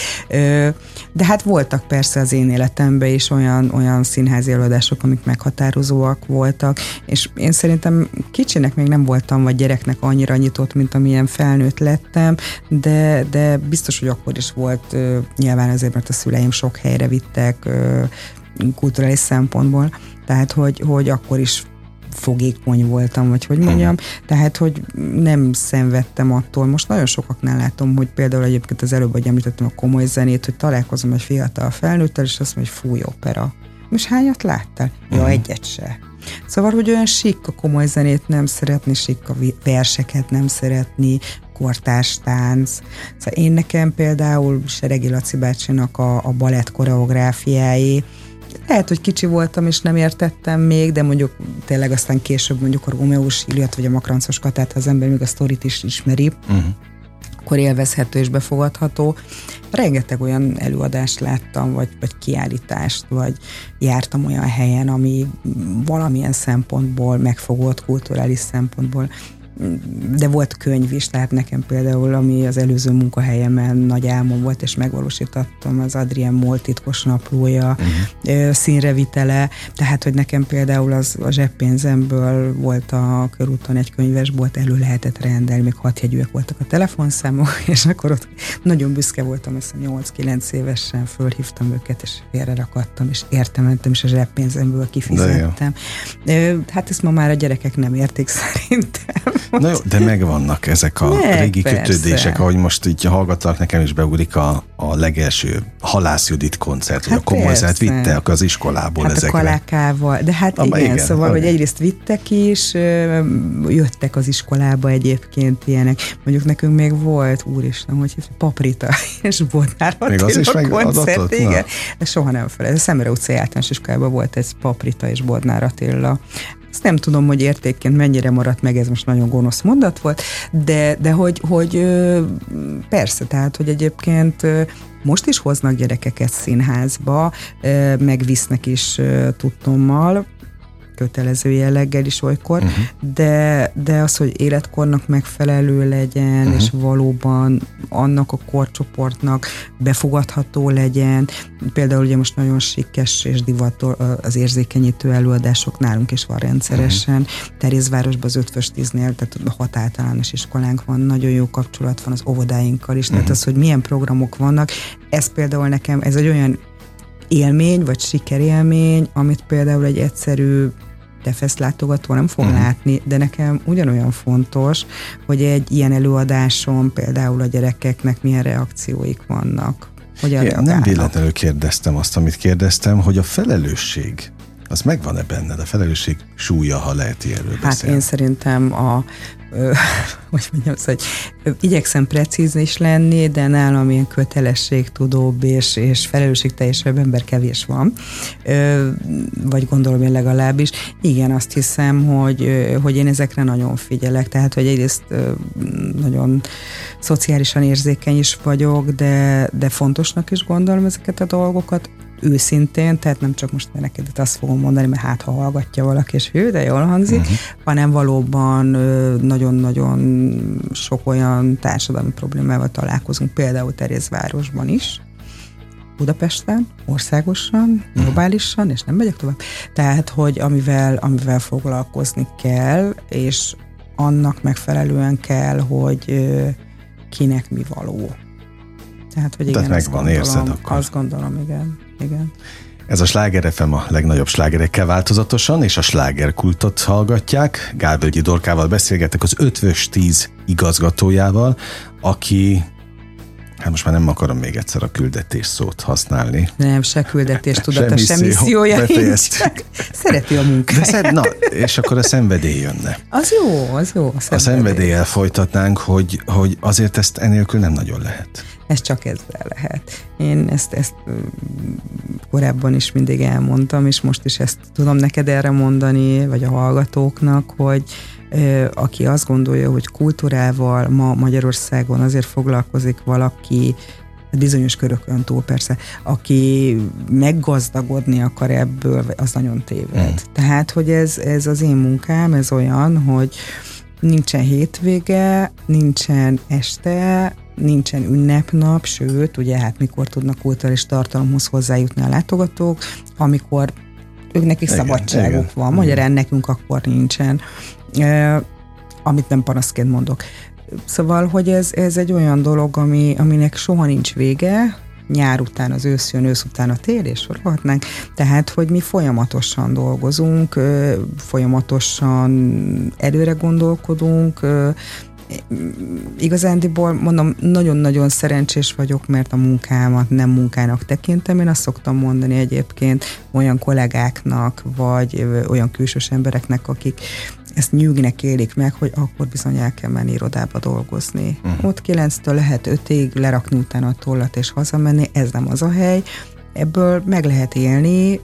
De hát voltak persze az én életemben is olyan színházi előadások, amik meghatározóak voltak, és én szerintem kicsinek még nem voltam, vagy gyereknek annyira nyitott, mint amilyen felnőtt lettem, de biztos, hogy akkor is volt, nyilván azért, mert a szüleim sok helyre vittek kulturális szempontból, tehát hogy akkor is fogékony voltam, vagy hogy mondjam, tehát, hogy nem szenvedtem attól. Most nagyon sokaknál látom, hogy például egyébként az előbb, hogy említettem a komoly zenét, hogy találkozom egy fiatal felnőttel, és azt mondja, hogy fúj, opera. Most hányat láttál? Ja, egyet se. Szóval, hogy olyan sík a komoly zenét nem szeretni, sík a verseket nem szeretni, kortárs tánc. Szóval én nekem például Seregi Laci bácsinak a balett koreográfiái, lehet, hogy kicsi voltam, és nem értettem még, de mondjuk tényleg aztán később mondjuk a Rómeós Júliát, vagy a Makrancos Katát, ha az ember még a sztorit is ismeri, akkor élvezhető és befogadható. Rengeteg olyan előadást láttam, vagy kiállítást, vagy jártam olyan helyen, ami valamilyen szempontból megfogott, kulturális szempontból, de volt könyv is, tehát nekem például, ami az előző munkahelyemen nagy álmom volt, és megvalósítottam, az Adrian Mole Titkos naplója, színrevitele, tehát, hogy nekem például az a zseppénzemből volt a körúton egy könyvesbolt, elő lehetett rendelni, még 6 jegyűek voltak a telefonszámok, és akkor ott nagyon büszke voltam, azt hiszem 8-9 évesen fölhívtam őket, és félrerakadtam, és értementem, és a zseppénzemből kifizettem. Hát ezt ma már a gyerekek nem értik szerintem. Na jó, de megvannak ezek a régi kötődések, ahogy most így hallgatlak, nekem is beugrik a legelső Halász Judit koncert, hogy hát a komolyzát vittek az iskolából hát ezekre. Hát a kalákával, de hát igen, szóval, hogy egyrészt vittek is, jöttek az iskolába egyébként ilyenek. Mondjuk nekünk még volt, úristen, hogy Paprita és Bodnár Attila koncert. Igen, de soha nem felejtem. A Szemre utcai általános iskolában volt egy Paprita és Bodnár Attila. Ezt nem tudom, hogy értékként mennyire maradt meg, ez most nagyon gonosz mondat volt, de hogy persze, tehát, hogy egyébként most is hoznak gyerekeket színházba, megvisznek is tudtommal, kötelező jelleggel is olykor, de az, hogy életkornak megfelelő legyen, és valóban annak a korcsoportnak befogadható legyen. Például ugye most nagyon sikkes és divat az érzékenyítő előadások nálunk is van rendszeresen. Terézvárosban az Eötvös10-nél, tehát a hat általános iskolánk van, nagyon jó kapcsolat van az óvodáinkkal is, tehát az, hogy milyen programok vannak, ez például nekem, ez egy olyan élmény, vagy sikerélmény, amit például egy egyszerű TE! Feszt látogató nem fog látni, de nekem ugyanolyan fontos, hogy egy ilyen előadáson például a gyerekeknek milyen reakcióik vannak. Nem véletlenül kérdeztem azt, amit kérdeztem, hogy a felelősség, az megvan-e benned? A felelősség súlya, ha lehet ilyenről beszélni? Hát én szerintem igyekszem precíz is lenni, de nálam ilyen kötelességtudóbb és felelősségteljesebb ember kevés van. Vagy gondolom én legalábbis. Igen, azt hiszem, hogy én ezekre nagyon figyelek. Tehát, hogy egyrészt nagyon szociálisan érzékeny is vagyok, de fontosnak is gondolom ezeket a dolgokat. Őszintén, tehát nem csak most neked azt fogom mondani, mert hát ha hallgatja valaki, és hű, de jól hangzik, hanem valóban nagyon-nagyon sok olyan társadalmi problémával találkozunk, például Terézvárosban is, Budapesten, országosan, globálisan, és nem megyek tovább. Tehát, hogy amivel foglalkozni kell, és annak megfelelően kell, hogy kinek mi való. Tehát, hogy igen, azt gondolom, igen. Ez a Sláger FM a legnagyobb slágerekkel változatosan, és a Sláger Kultot hallgatják. Gálvölgyi Dorkával beszélgetek, az Eötvös10 igazgatójával, aki, hát most már nem akarom még egyszer a küldetés szót használni. Nem, se küldetés tudata, se missziója nincsenek. Szereti a munkáját. Na, és akkor a szenvedély jönne. Az jó. A szenvedéllyel folytatnánk, hogy azért ezt enélkül nem nagyon lehet. Ez csak ezzel lehet. Én ezt korábban is mindig elmondtam, és most is ezt tudom neked erre mondani, vagy a hallgatóknak, hogy aki azt gondolja, hogy kultúrával ma Magyarországon azért foglalkozik valaki, bizonyos körökön túl persze, aki meggazdagodni akar ebből, az nagyon téved. Tehát, hogy ez az én munkám, ez olyan, hogy nincsen hétvége, nincsen este, nincsen ünnepnap, sőt, ugye hát mikor tudnak kulturális tartalomhoz hozzájutni a látogatók, amikor ők nekik szabadságuk van, magyarán nekünk akkor nincsen, amit nem panaszként mondok. Szóval, hogy ez egy olyan dolog, aminek soha nincs vége, nyár után az ősz jön, ősz után a tél, és sorolhatnánk, tehát, hogy mi folyamatosan dolgozunk, folyamatosan előre gondolkodunk, igazándiból mondom, nagyon-nagyon szerencsés vagyok, mert a munkámat nem munkának tekintem. Én azt szoktam mondani egyébként olyan kollégáknak, vagy olyan külsős embereknek, akik ezt nyűgnek élik meg, hogy akkor bizony el kell menni irodába dolgozni. Ott 9-től lehet 5-ig lerakni utána a tollat és hazamenni, ez nem az a hely. Ebből meg lehet élni,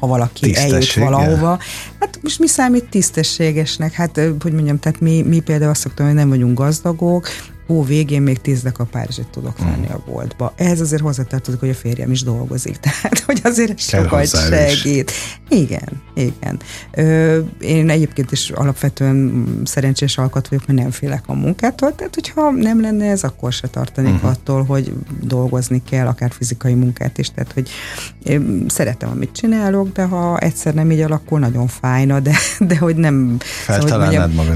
ha valaki eljut valahova. Hát most mi számít tisztességesnek? Hát, hogy mondjam, tehát mi például azt szoktam, hogy nem vagyunk gazdagok, végén még 10 a Párizsit tudok venni a boltba. Ehhez azért hozzátartozik, hogy a férjem is dolgozik, tehát, hogy azért sokat segít. Igen. Én egyébként is alapvetően szerencsés alkat vagyok, mert nem félek a munkától, tehát hogyha nem lenne ez, akkor se tartanék attól, hogy dolgozni kell, akár fizikai munkát is, tehát, hogy szeretem, amit csinálok, de ha egyszer nem így alakul, nagyon fájna, de hogy nem...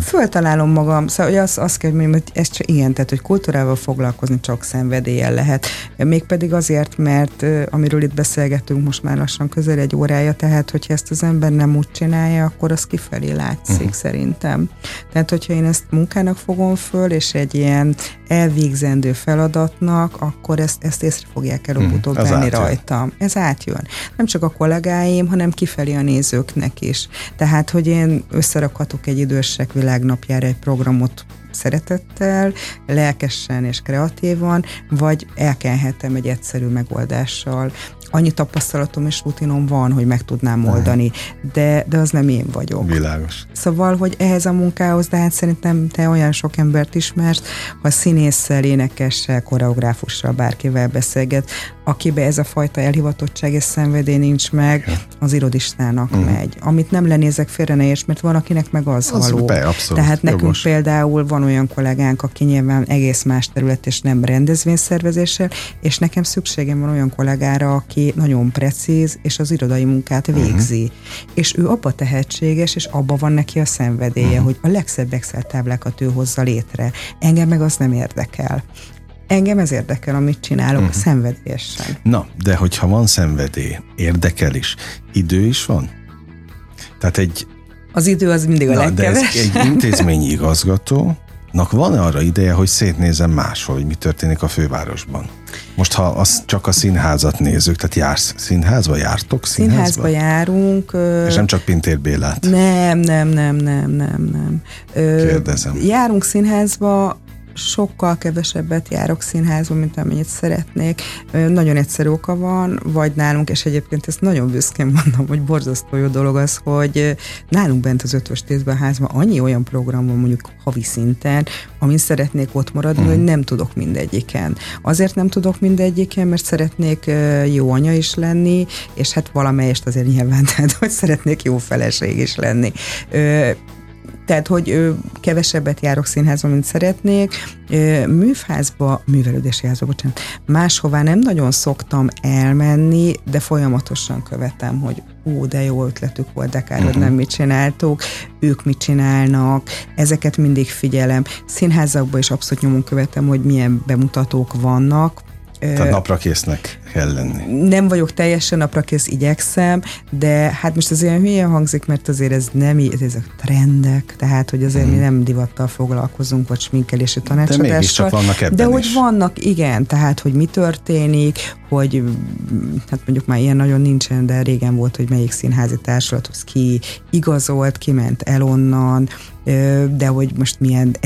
Föltalálom magam. Szóval azt kell mondjam, hogy ez csak ilyen, tehát, hogy kultúrával foglalkozni csak szenvedéllyel lehet. Mégpedig azért, mert amiről itt beszélgetünk most már lassan közel egy órája, tehát, hogyha ezt az ember nem úgy csinálja, akkor az kifelé látszik szerintem. Tehát, hogyha én ezt munkának fogom föl, és egy ilyen elvégzendő feladatnak, akkor ezt észre fogják előbb-utóbb venni rajtam. Ez átjön. Nem csak a kollégáim, hanem kifelé a nézőknek is. Tehát, hogy én összerakhatok egy idősek világnapjára egy programot szeretettel, lelkesen és kreatívan, vagy elkenhetem egy egyszerű megoldással, annyi tapasztalatom és rutinom van, hogy meg tudnám oldani, de az nem én vagyok. Világos. Szóval, hogy ehhez a munkához, de hát szerintem te olyan sok embert ismersz, ha színésszel, énekessel, koreográfussal, bárkivel beszélget, akibe ez a fajta elhivatottság és szenvedély nincs meg, az irodistának megy. Amit nem lenézek félre, ne érts, mert van, akinek meg az való. Tehát nekünk jogos. Például van olyan kollégánk, aki nyilván egész más terület és nem rendezvényszervezéssel, és nekem szükségem van olyan kollégára, aki nagyon precíz, és az irodai munkát végzi. És ő abba tehetséges, és abba van neki a szenvedélye, hogy a legszebb Excel táblákat ő hozza létre. Engem meg az nem érdekel. Engem ez érdekel, amit csinálok, szenvedélyesen. Na, de hogyha van szenvedély, érdekel is, idő is van? Tehát az idő az mindig a legkevesebb. Egy intézményi igazgatónak van-e arra ideje, hogy szétnézem máshol, hogy mi történik a fővárosban? Most ha csak a színházat nézzük, tehát jársz színházba, jártok színházba? Színházba járunk. És nem csak Pintér Bélát? Nem. Kérdezem. Járunk színházba, sokkal kevesebbet járok színházba, mint amennyit szeretnék. Nagyon egyszerű oka van, vagy nálunk, és egyébként ezt nagyon büszkén mondom, hogy borzasztó jó dolog az, hogy nálunk bent az Eötvös10-ben házban annyi olyan program van mondjuk havi szinten, amin szeretnék ott maradni, hogy nem tudok mindegyiken. Azért nem tudok mindegyiken, mert szeretnék jó anya is lenni, és hát valamelyest azért nyilván, tehát hogy szeretnék jó feleség is lenni. Tehát, hogy kevesebbet járok színházba, mint szeretnék. Művházba, művelődési házba, bocsánat, máshová nem nagyon szoktam elmenni, de folyamatosan követem, hogy de jó ötletük volt, de kár, hogy nem mit csináltuk, ők mit csinálnak, ezeket mindig figyelem. Színházakba is abszolút nyomon követem, hogy milyen bemutatók vannak. Tehát naprakésznek kell lenni. Nem vagyok teljesen naprakész, igyekszem, de hát most az ilyen hülyen hangzik, mert azért ez nem így, ezek trendek, tehát hogy azért mi nem divattal foglalkozunk, vagy sminkelési tanácsadással. De mégiscsak vannak ebben de hogy is. Vannak, igen, tehát hogy mi történik, hogy hát mondjuk már ilyen nagyon nincsen, de régen volt, hogy melyik színházi társulathoz ki igazolt, kiment el onnan, de hogy most milyen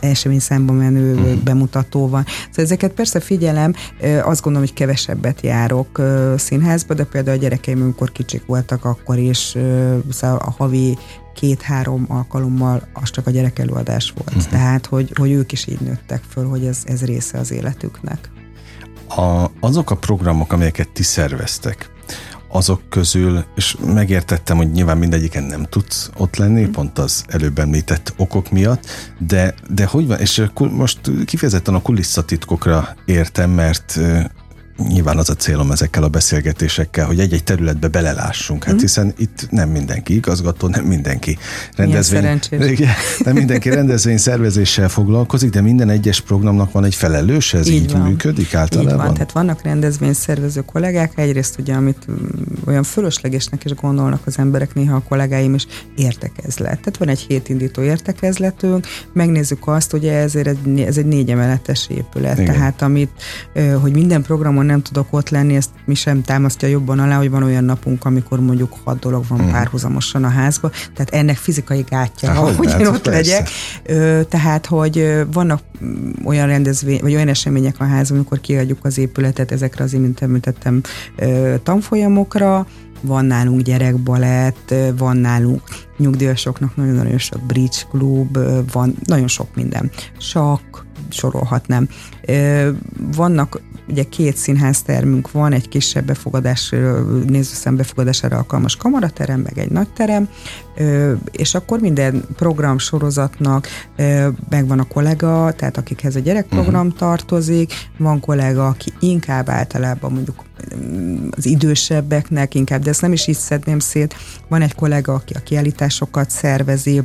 eseményszámba menő bemutató van. Szóval ezeket persze figyelem, azt gondolom, hogy kevesebbet járok színházba, de például a gyerekeim, amikor kicsik voltak, akkor is a havi 2-3 alkalommal az csak a gyerek előadás volt. Tehát, hogy ők is így nőttek föl, hogy ez része az életüknek. Azok a programok, amelyeket ti szerveztek, azok közül, és megértettem, hogy nyilván mindegyiken nem tudsz ott lenni, pont az előbb említett okok miatt, de hogy van, és most kifejezetten a kulisszatitkokra értem, mert nyilván az a célom ezekkel a beszélgetésekkel, hogy egy-egy területbe belelássunk, hát hiszen itt nem mindenki igazgató, nem mindenki rendezvényszervezéssel foglalkozik, de minden egyes programnak van egy felelőse, ez így működik általában? Így van, tehát vannak rendezvényszervező kollégák, egyrészt ugye, amit olyan fölöslegesnek is gondolnak az emberek, néha a kollégáim is, értekezlet. Tehát van egy hétindító értekezletünk, megnézzük azt, hogy ez egy 4 emeletes épület, igen. Tehát amit, hogy minden programon nem tudok ott lenni, ezt mi sem támasztja jobban alá, hogy van olyan napunk, amikor mondjuk 6 dolog van párhuzamosan a házban, tehát ennek fizikai gátja, hogy én ott legyek. Tehát, hogy vannak olyan rendezvény, vagy olyan események a házban, amikor kiadjuk az épületet ezekre az imént említettem tanfolyamokra, van nálunk gyerekbalett, van nálunk nyugdíjasoknak nagyon-nagyon sok bridge klub, van nagyon sok minden. Sakk, sorolhatnám. Vannak ugye 2 színháztermünk van, egy kisebb befogadás, nézőszám befogadására alkalmas kamaraterem, meg egy nagy terem, és akkor minden programsorozatnak megvan a kollega, tehát akikhez a gyerekprogram tartozik, van kollega, aki inkább általában mondjuk az idősebbeknek inkább, de ezt nem is így szedném szét, van egy kollega, aki a kiállításokat szervezi,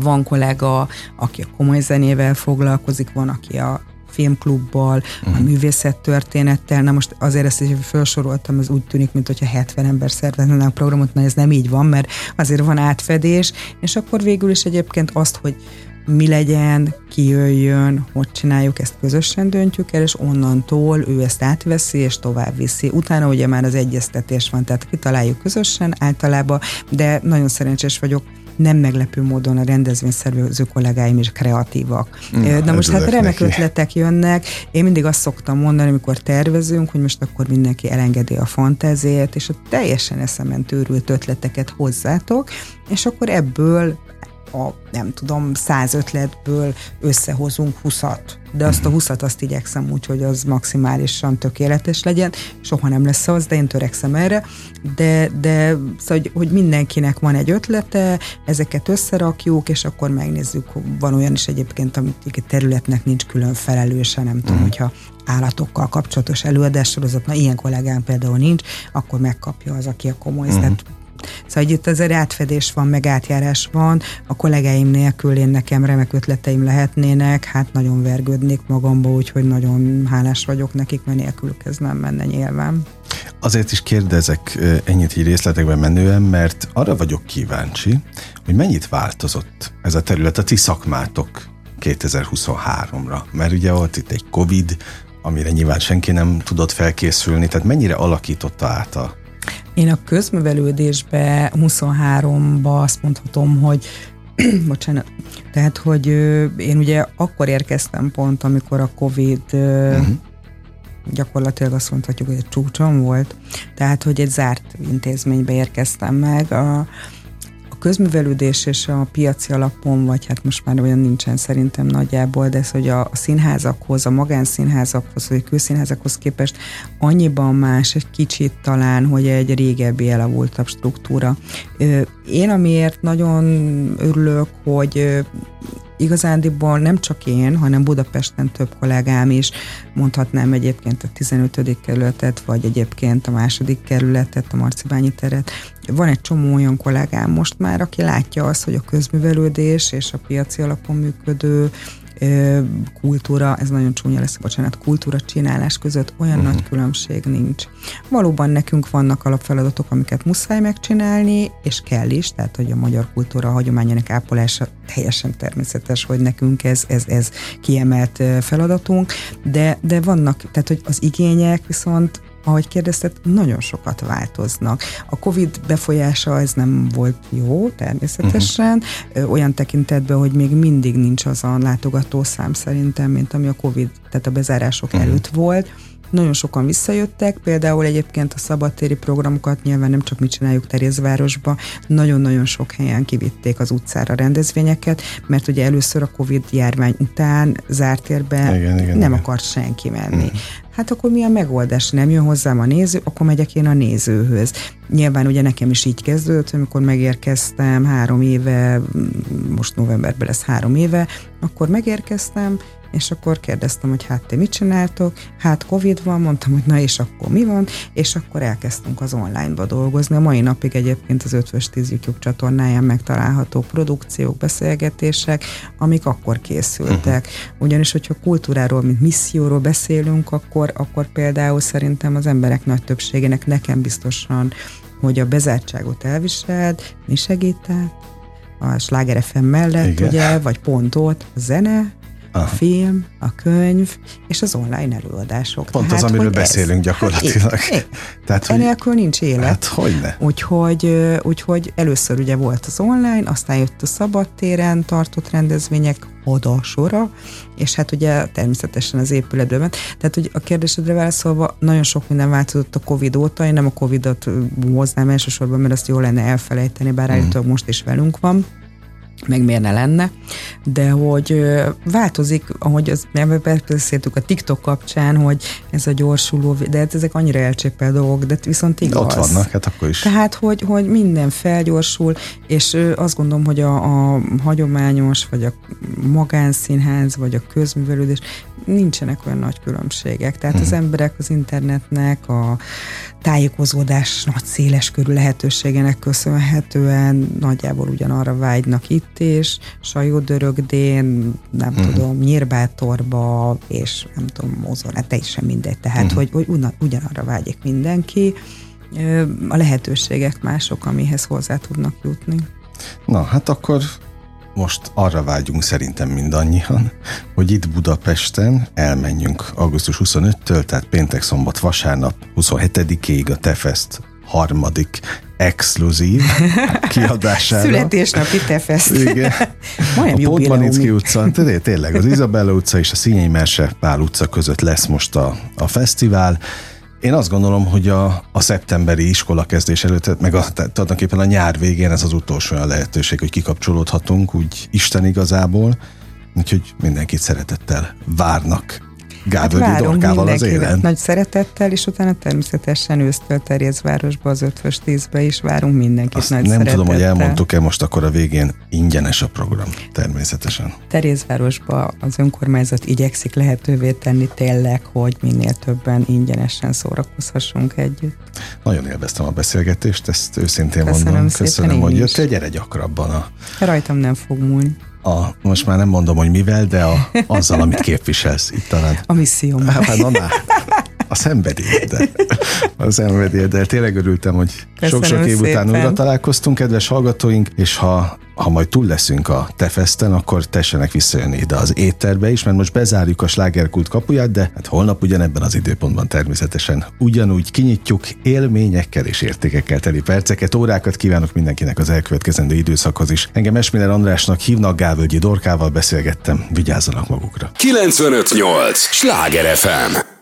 van kollega, aki a komoly zenével foglalkozik, van, aki a filmklubbal, a művészettörténettel. Na most azért ezt, hogy felsoroltam, ez úgy tűnik, mintha 70 ember szervezne a programot, mert ez nem így van, mert azért van átfedés, és akkor végül is egyébként azt, hogy mi legyen, ki jöjjön, hogy csináljuk, ezt közösen döntjük el, és onnantól ő ezt átveszi, és tovább viszi. Utána ugye már az egyeztetés van, tehát kitaláljuk közösen általában, de nagyon szerencsés vagyok, nem meglepő módon a rendezvényszervező kollégáim is kreatívak. Na most hát remek ötletek jönnek. Én mindig azt szoktam mondani, amikor tervezünk, hogy most akkor mindenki elengedi a fantáziát, és a teljesen eszemen tőrült ötleteket hozzátok, és akkor ebből a, nem tudom, 100 ötletből összehozunk 20-at. De azt a 20-at azt igyekszem úgy, hogy az maximálisan tökéletes legyen. Soha nem lesz az, de én törekszem erre. De szóval, hogy mindenkinek van egy ötlete, ezeket összerakjuk, és akkor megnézzük. Van olyan is egyébként, amit egy területnek nincs külön felelőse, nem tudom, hogyha állatokkal kapcsolatos előadássorozat, na ilyen kollégám például nincs, akkor megkapja az, aki a komoly. Tehát szóval itt azért átfedés van, meg átjárás van, a kollégáim nélkül én nekem remek ötleteim lehetnének, hát nagyon vergődnék magamba, úgyhogy nagyon hálás vagyok nekik, mert nélkülük ez nem menne nyilván. Azért is kérdezek ennyit így részletekben menően, mert arra vagyok kíváncsi, hogy mennyit változott ez a terület, a ti szakmátok 2023-ra, mert ugye volt itt egy Covid, amire nyilván senki nem tudott felkészülni, tehát mennyire alakította át a... Én a közművelődésbe 23-ba azt mondhatom, hogy bocsánat, tehát, hogy én ugye akkor érkeztem pont, amikor a Covid gyakorlatilag azt mondhatjuk, hogy a csúcson volt, tehát, hogy egy zárt intézménybe érkeztem meg. A közművelődés és a piaci alapon, vagy hát most már olyan nincsen szerintem nagyjából, de ez, hogy a színházakhoz, a magánszínházakhoz, vagy a külszínházakhoz képest annyiban más, egy kicsit talán, hogy egy régebbi elavultabb struktúra. Én amiért nagyon örülök, hogy igazándiból nem csak én, hanem Budapesten több kollégám is, mondhatnám egyébként a 15. kerületet, vagy egyébként a 2. kerületet, a Marcibányi teret. Van egy csomó olyan kollégám most már, aki látja azt, hogy a közművelődés és a piaci alapon működő kultúra, ez nagyon csúnya lesz, bocsánat, kultúra csinálás között olyan nagy különbség nincs. Valóban nekünk vannak alapfeladatok, amiket muszáj megcsinálni, és kell is, tehát hogy a magyar kultúra hagyományának ápolása teljesen természetes, hogy nekünk ez kiemelt feladatunk, de vannak, tehát hogy az igények viszont, ahogy kérdezted, nagyon sokat változnak. A Covid befolyása ez nem volt jó, természetesen, olyan tekintetben, hogy még mindig nincs az a látogatószám szerintem, mint ami a Covid, tehát a bezárások előtt volt. Nagyon sokan visszajöttek, például egyébként a szabadtéri programokat nyilván nem csak mi csináljuk Terézvárosba, nagyon-nagyon sok helyen kivitték az utcára rendezvényeket, mert ugye először a Covid járvány után zártérbe nem akart senki menni. Hát akkor mi a megoldás? Nem jön hozzám a néző, akkor megyek én a nézőhöz. Nyilván ugye nekem is így kezdődött, amikor megérkeztem 3 éve, most novemberben lesz 3 éve, akkor megérkeztem, és akkor kérdeztem, hogy hát te mit csináltok? Hát Covid van, mondtam, hogy na és akkor mi van? És akkor elkezdtünk az online-ba dolgozni. A mai napig egyébként az Eötvös10 YouTube csatornáján megtalálható produkciók, beszélgetések, amik akkor készültek. Ugyanis, hogyha kultúráról, mint misszióról beszélünk, akkor például szerintem az emberek nagy többségének nekem biztosan, hogy a bezártságot elviselt, mi segített? A Schlager FM mellett, ugye, vagy pont ott, a zene, a film, a könyv, és az online előadások. Pont tehát, az, amiről beszélünk gyakorlatilag. Hát, enélkül nincs élet. Hát hogyne. Úgyhogy először ugye volt az online, aztán jött a szabadtéren tartott rendezvények, oda sora, és hát ugye természetesen az épületből ment. Tehát, hogy a kérdésedre válaszolva, nagyon sok minden változott a Covid óta, én nem a Covidot hoznám elsősorban, mert azt jól lenne elfelejteni, bár állítólag most is velünk van, meg miért ne lenne, de hogy változik, ahogy az beszéltük a TikTok kapcsán, hogy ez a gyorsuló, de hát ezek annyira elcsépel dolgok, de viszont igaz. Ott vannak, hát akkor is. Tehát, hogy minden felgyorsul, és azt gondolom, hogy a hagyományos, vagy a magánszínház, vagy a közművelődés, nincsenek olyan nagy különbségek. Tehát az emberek az internetnek, a tájékozódás nagy széles körű lehetőségének köszönhetően nagyjából ugyanarra vágynak itt is, Sajó-Dörögdén, nem tudom, Nyírbátorba, és nem tudom, Mozor, hát teljesen mindegy. Tehát, hogy ugyanarra vágyik mindenki. A lehetőségek mások, amihez hozzá tudnak jutni. Na, hát akkor most arra vágyunk szerintem mindannyian, hogy itt Budapesten elmenjünk augusztus 25-től, tehát péntek, szombat, vasárnap 27-ig a TE! Feszt harmadik exkluzív kiadására. Születésnapi TE! Feszt. Igen. A Podmaniczky utca, tényleg az Izabella utca és a Szinyei Merse Pál utca között lesz most a fesztivál. Én azt gondolom, hogy a szeptemberi iskolakezdés előtt, meg tulajdonképpen a nyár végén ez az utolsó lehetőség, hogy kikapcsolódhatunk, úgy Isten igazából. Úgyhogy mindenkit szeretettel várnak Gálvölgyi Dorkával az élen. Nagy szeretettel, és utána természetesen ősztől Terézvárosba, az Eötvös10-be is várunk mindenkit azt nagy nem szeretettel. Nem tudom, hogy elmondtuk-e most, akkor a végén ingyenes a program, természetesen. Terézvárosba az önkormányzat igyekszik lehetővé tenni tényleg, hogy minél többen ingyenesen szórakozhassunk együtt. Nagyon élveztem a beszélgetést, ezt őszintén köszönöm mondom. Köszönöm, hogy jöttél, gyere gyakrabban. Rajtam nem fog múlni. Most már nem mondom, hogy mivel, de azzal, amit képviselsz itt talán. A misszióm. Hát, a szenvedélyeddel. A szenvedélyeddel. Tényleg örültem, hogy sok-sok év után újra találkoztunk, kedves hallgatóink, és ha majd túl leszünk a TE! Feszten, akkor tessenek visszajönni ide az étterbe is, mert most bezárjuk a Sláger KULT kapuját, de hát holnap ugyanebben az időpontban természetesen ugyanúgy kinyitjuk élményekkel és értékekkel teli perceket, órákat kívánok mindenkinek az elkövetkezendő időszakhoz is. Engem S. Miller Andrásnak hívnak, Gálvölgyi Dorkával beszélgettem, vigyázzanak magukra. 95.8 Sláger FM.